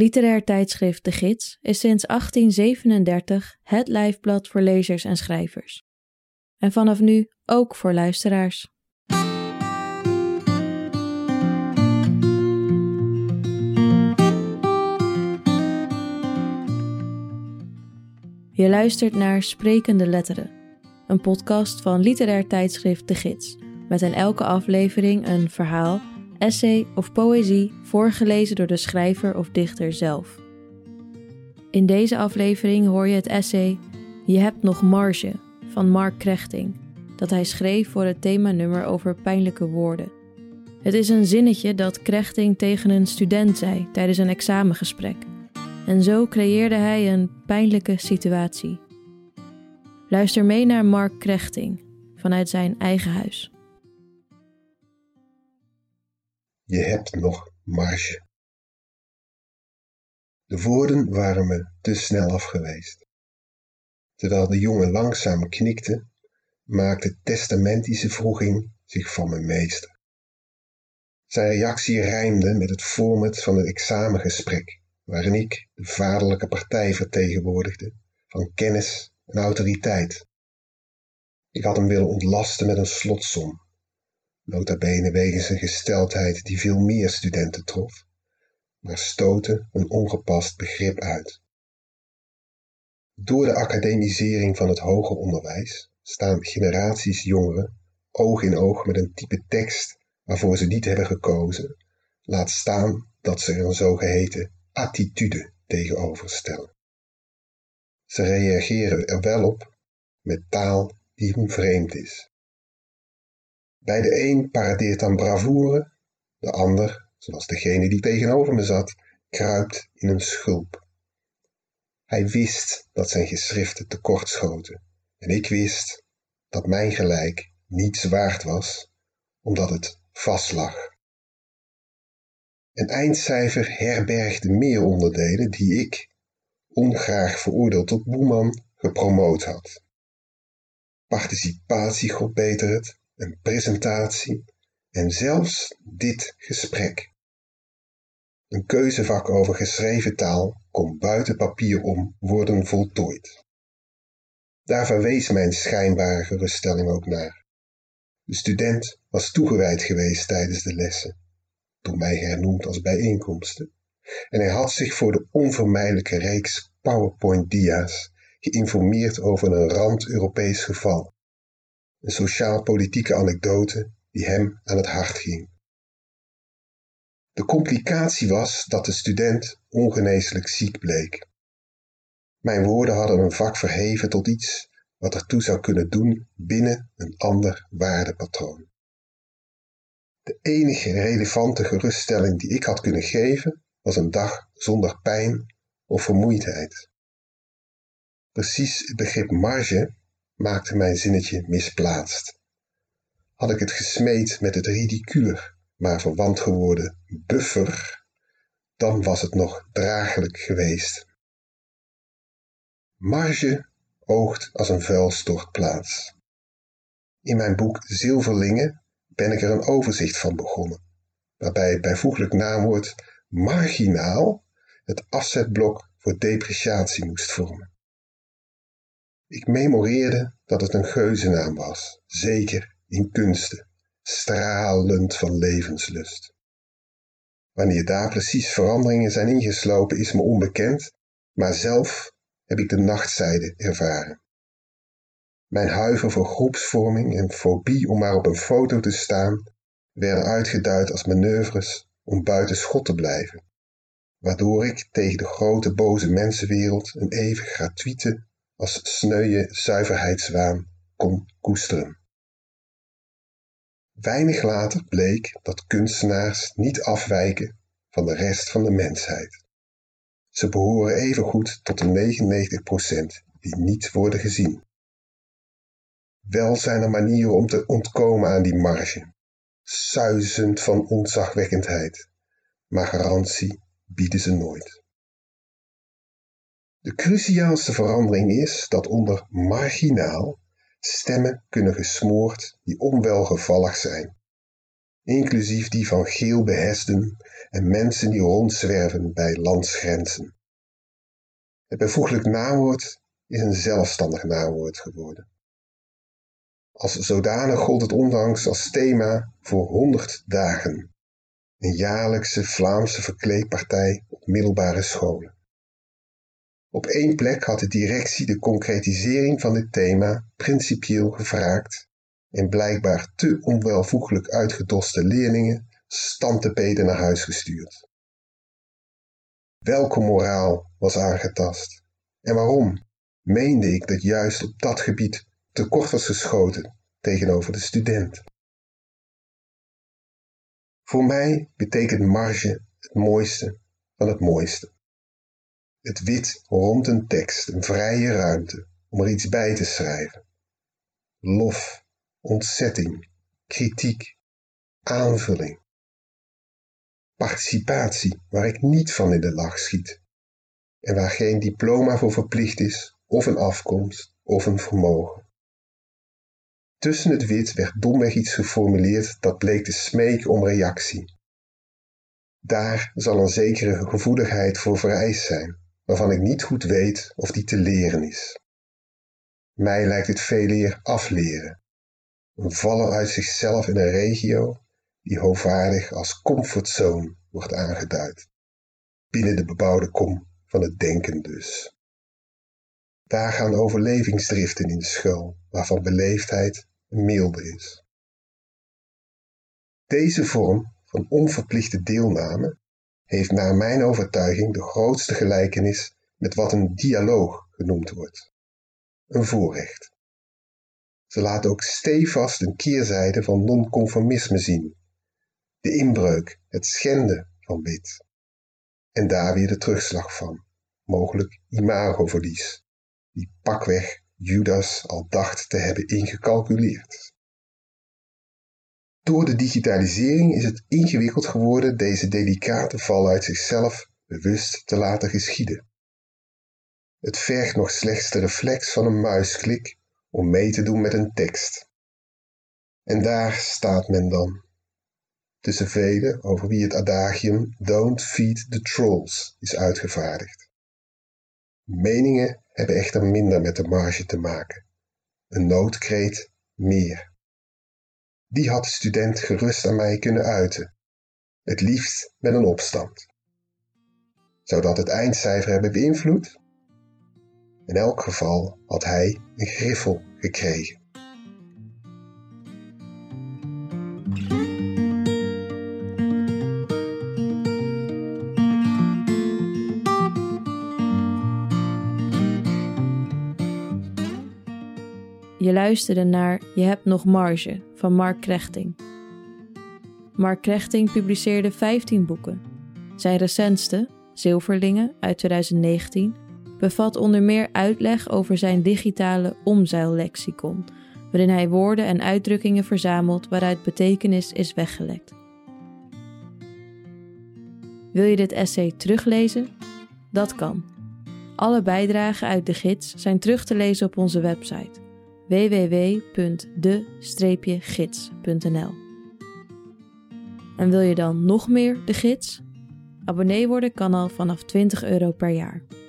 Literair tijdschrift De Gids is sinds 1837 het lijfblad voor lezers en schrijvers. En vanaf nu ook voor luisteraars. Je luistert naar Sprekende Letteren, een podcast van literair tijdschrift De Gids, met in elke aflevering een verhaal, essay of poëzie voorgelezen door de schrijver of dichter zelf. In deze aflevering hoor je het essay Je hebt nog marge van Marc Kregting, dat hij schreef voor het themanummer over pijnlijke woorden. Het is een zinnetje dat Kregting tegen een student zei tijdens een examengesprek. En zo creëerde hij een pijnlijke situatie. Luister mee naar Marc Kregting vanuit zijn eigen huis. Je hebt nog marge. De woorden waren me te snel af geweest. Terwijl de jongen langzaam knikte, maakte testamentische wroeging zich van me meester. Zijn reactie rijmde met het format van het examengesprek, waarin ik de vaderlijke partij vertegenwoordigde van kennis en autoriteit. Ik had hem willen ontlasten met een slotsom, nota bene wegens een gesteldheid die veel meer studenten trof, maar stootte een ongepast begrip uit. Door de academisering van het hoger onderwijs staan generaties jongeren oog in oog met een type tekst waarvoor ze niet hebben gekozen, laat staan dat ze er een zogeheten attitude tegenover stellen. Ze reageren er wel op met taal die hun vreemd is. Bij de een paradeert aan bravoure, de ander, zoals degene die tegenover me zat, kruipt in een schulp. Hij wist dat zijn geschriften tekortschoten en ik wist dat mijn gelijk niets waard was, omdat het vast lag. Een eindcijfer herbergde meer onderdelen die ik, ongraag veroordeeld tot boeman, gepromoot had. Participatie, God beter het, een presentatie en zelfs dit gesprek. Een keuzevak over geschreven taal kon buiten papier om worden voltooid. Daar verwees mijn schijnbare geruststelling ook naar. De student was toegewijd geweest tijdens de lessen, door mij hernoemd als bijeenkomsten, en hij had zich voor de onvermijdelijke reeks PowerPoint-dia's geïnformeerd over een rand-Europees geval. Een sociaal-politieke anekdote die hem aan het hart ging. De complicatie was dat de student ongeneeslijk ziek bleek. Mijn woorden hadden een vak verheven tot iets wat ertoe zou kunnen doen binnen een ander waardepatroon. De enige relevante geruststelling die ik had kunnen geven was een dag zonder pijn of vermoeidheid. Precies het begrip marge maakte mijn zinnetje misplaatst. Had ik het gesmeed met het ridiculer, maar verwant geworden buffer, dan was het nog draaglijk geweest. Marge oogt als een vuilstortplaats. In mijn boek Zilverlingen ben ik er een overzicht van begonnen, waarbij het bijvoeglijk naamwoord marginaal het afzetblok voor depreciatie moest vormen. Ik memoreerde dat het een geuzennaam was, zeker in kunsten, stralend van levenslust. Wanneer daar precies veranderingen zijn ingeslopen is me onbekend, maar zelf heb ik de nachtzijde ervaren. Mijn huiver voor groepsvorming en fobie om maar op een foto te staan werden uitgeduid als manoeuvres om buiten schot te blijven, waardoor ik tegen de grote boze mensenwereld een even gratuite als sneuwe zuiverheidswaan kon koesteren. Weinig later bleek dat kunstenaars niet afwijken van de rest van de mensheid. Ze behoren evengoed tot de 99% die niet worden gezien. Wel zijn er manieren om te ontkomen aan die marge, suizend van ontzagwekkendheid, maar garantie bieden ze nooit. De cruciaalste verandering is dat onder marginaal stemmen kunnen gesmoord die onwelgevallig zijn. inclusief die van geel behesten en mensen die rondzwerven bij landsgrenzen. Het bijvoeglijk naamwoord is een zelfstandig naamwoord geworden. Als zodanig gold het onlangs als thema voor 100 dagen, een jaarlijkse Vlaamse verkleedpartij op middelbare scholen. Op één plek had de directie de concretisering van dit thema principieel gevraagd en blijkbaar te onwelvoeglijk uitgedoste leerlingen standtepeden naar huis gestuurd. Welke moraal was aangetast? En waarom meende ik dat juist op dat gebied tekort was geschoten tegenover de student? Voor mij betekent marge het mooiste van het mooiste. Het wit rond een tekst, een vrije ruimte om er iets bij te schrijven. Lof, ontzetting, kritiek, aanvulling. Participatie waar ik niet van in de lach schiet en waar geen diploma voor verplicht is of een afkomst of een vermogen. Tussen het wit werd domweg iets geformuleerd dat bleek te smeken om reactie. Daar zal een zekere gevoeligheid voor vereist zijn, waarvan ik niet goed weet of die te leren is. Mij lijkt het veel eer afleren, een valler uit zichzelf in een regio die hoogwaardig als comfortzone wordt aangeduid, binnen de bebouwde kom van het denken dus. Daar gaan overlevingsdriften in de schuil, waarvan beleefdheid een milde is. Deze vorm van onverplichte deelname heeft naar mijn overtuiging de grootste gelijkenis met wat een dialoog genoemd wordt. Een voorrecht. Ze laat ook stevast een keerzijde van nonconformisme zien. De inbreuk, het schenden van wit. En daar weer de terugslag van, mogelijk imagoverlies, die pakweg Judas al dacht te hebben ingecalculeerd. Door de digitalisering is het ingewikkeld geworden deze delicate val uit zichzelf bewust te laten geschieden. Het vergt nog slechts de reflex van een muisklik om mee te doen met een tekst. En daar staat men dan. Tussen velen over wie het adagium "Don't feed the trolls" is uitgevaardigd. Meningen hebben echter minder met de marge te maken. Een noodkreet meer. Die had de student gerust aan mij kunnen uiten, het liefst met een opstand. Zou dat het eindcijfer hebben beïnvloed? In elk geval had hij een griffel gekregen. Je luisterde naar Je hebt nog marge van Marc Kregting. Marc Kregting publiceerde 15 boeken. Zijn recentste, Zilverlingen uit 2019, bevat onder meer uitleg over zijn digitale omzeillexicon, waarin hij woorden en uitdrukkingen verzamelt waaruit betekenis is weggelekt. Wil je dit essay teruglezen? Dat kan. Alle bijdragen uit De Gids zijn terug te lezen op onze website www.de-gids.nl. En wil je dan nog meer De Gids? Abonnee worden kan al vanaf €20 per jaar.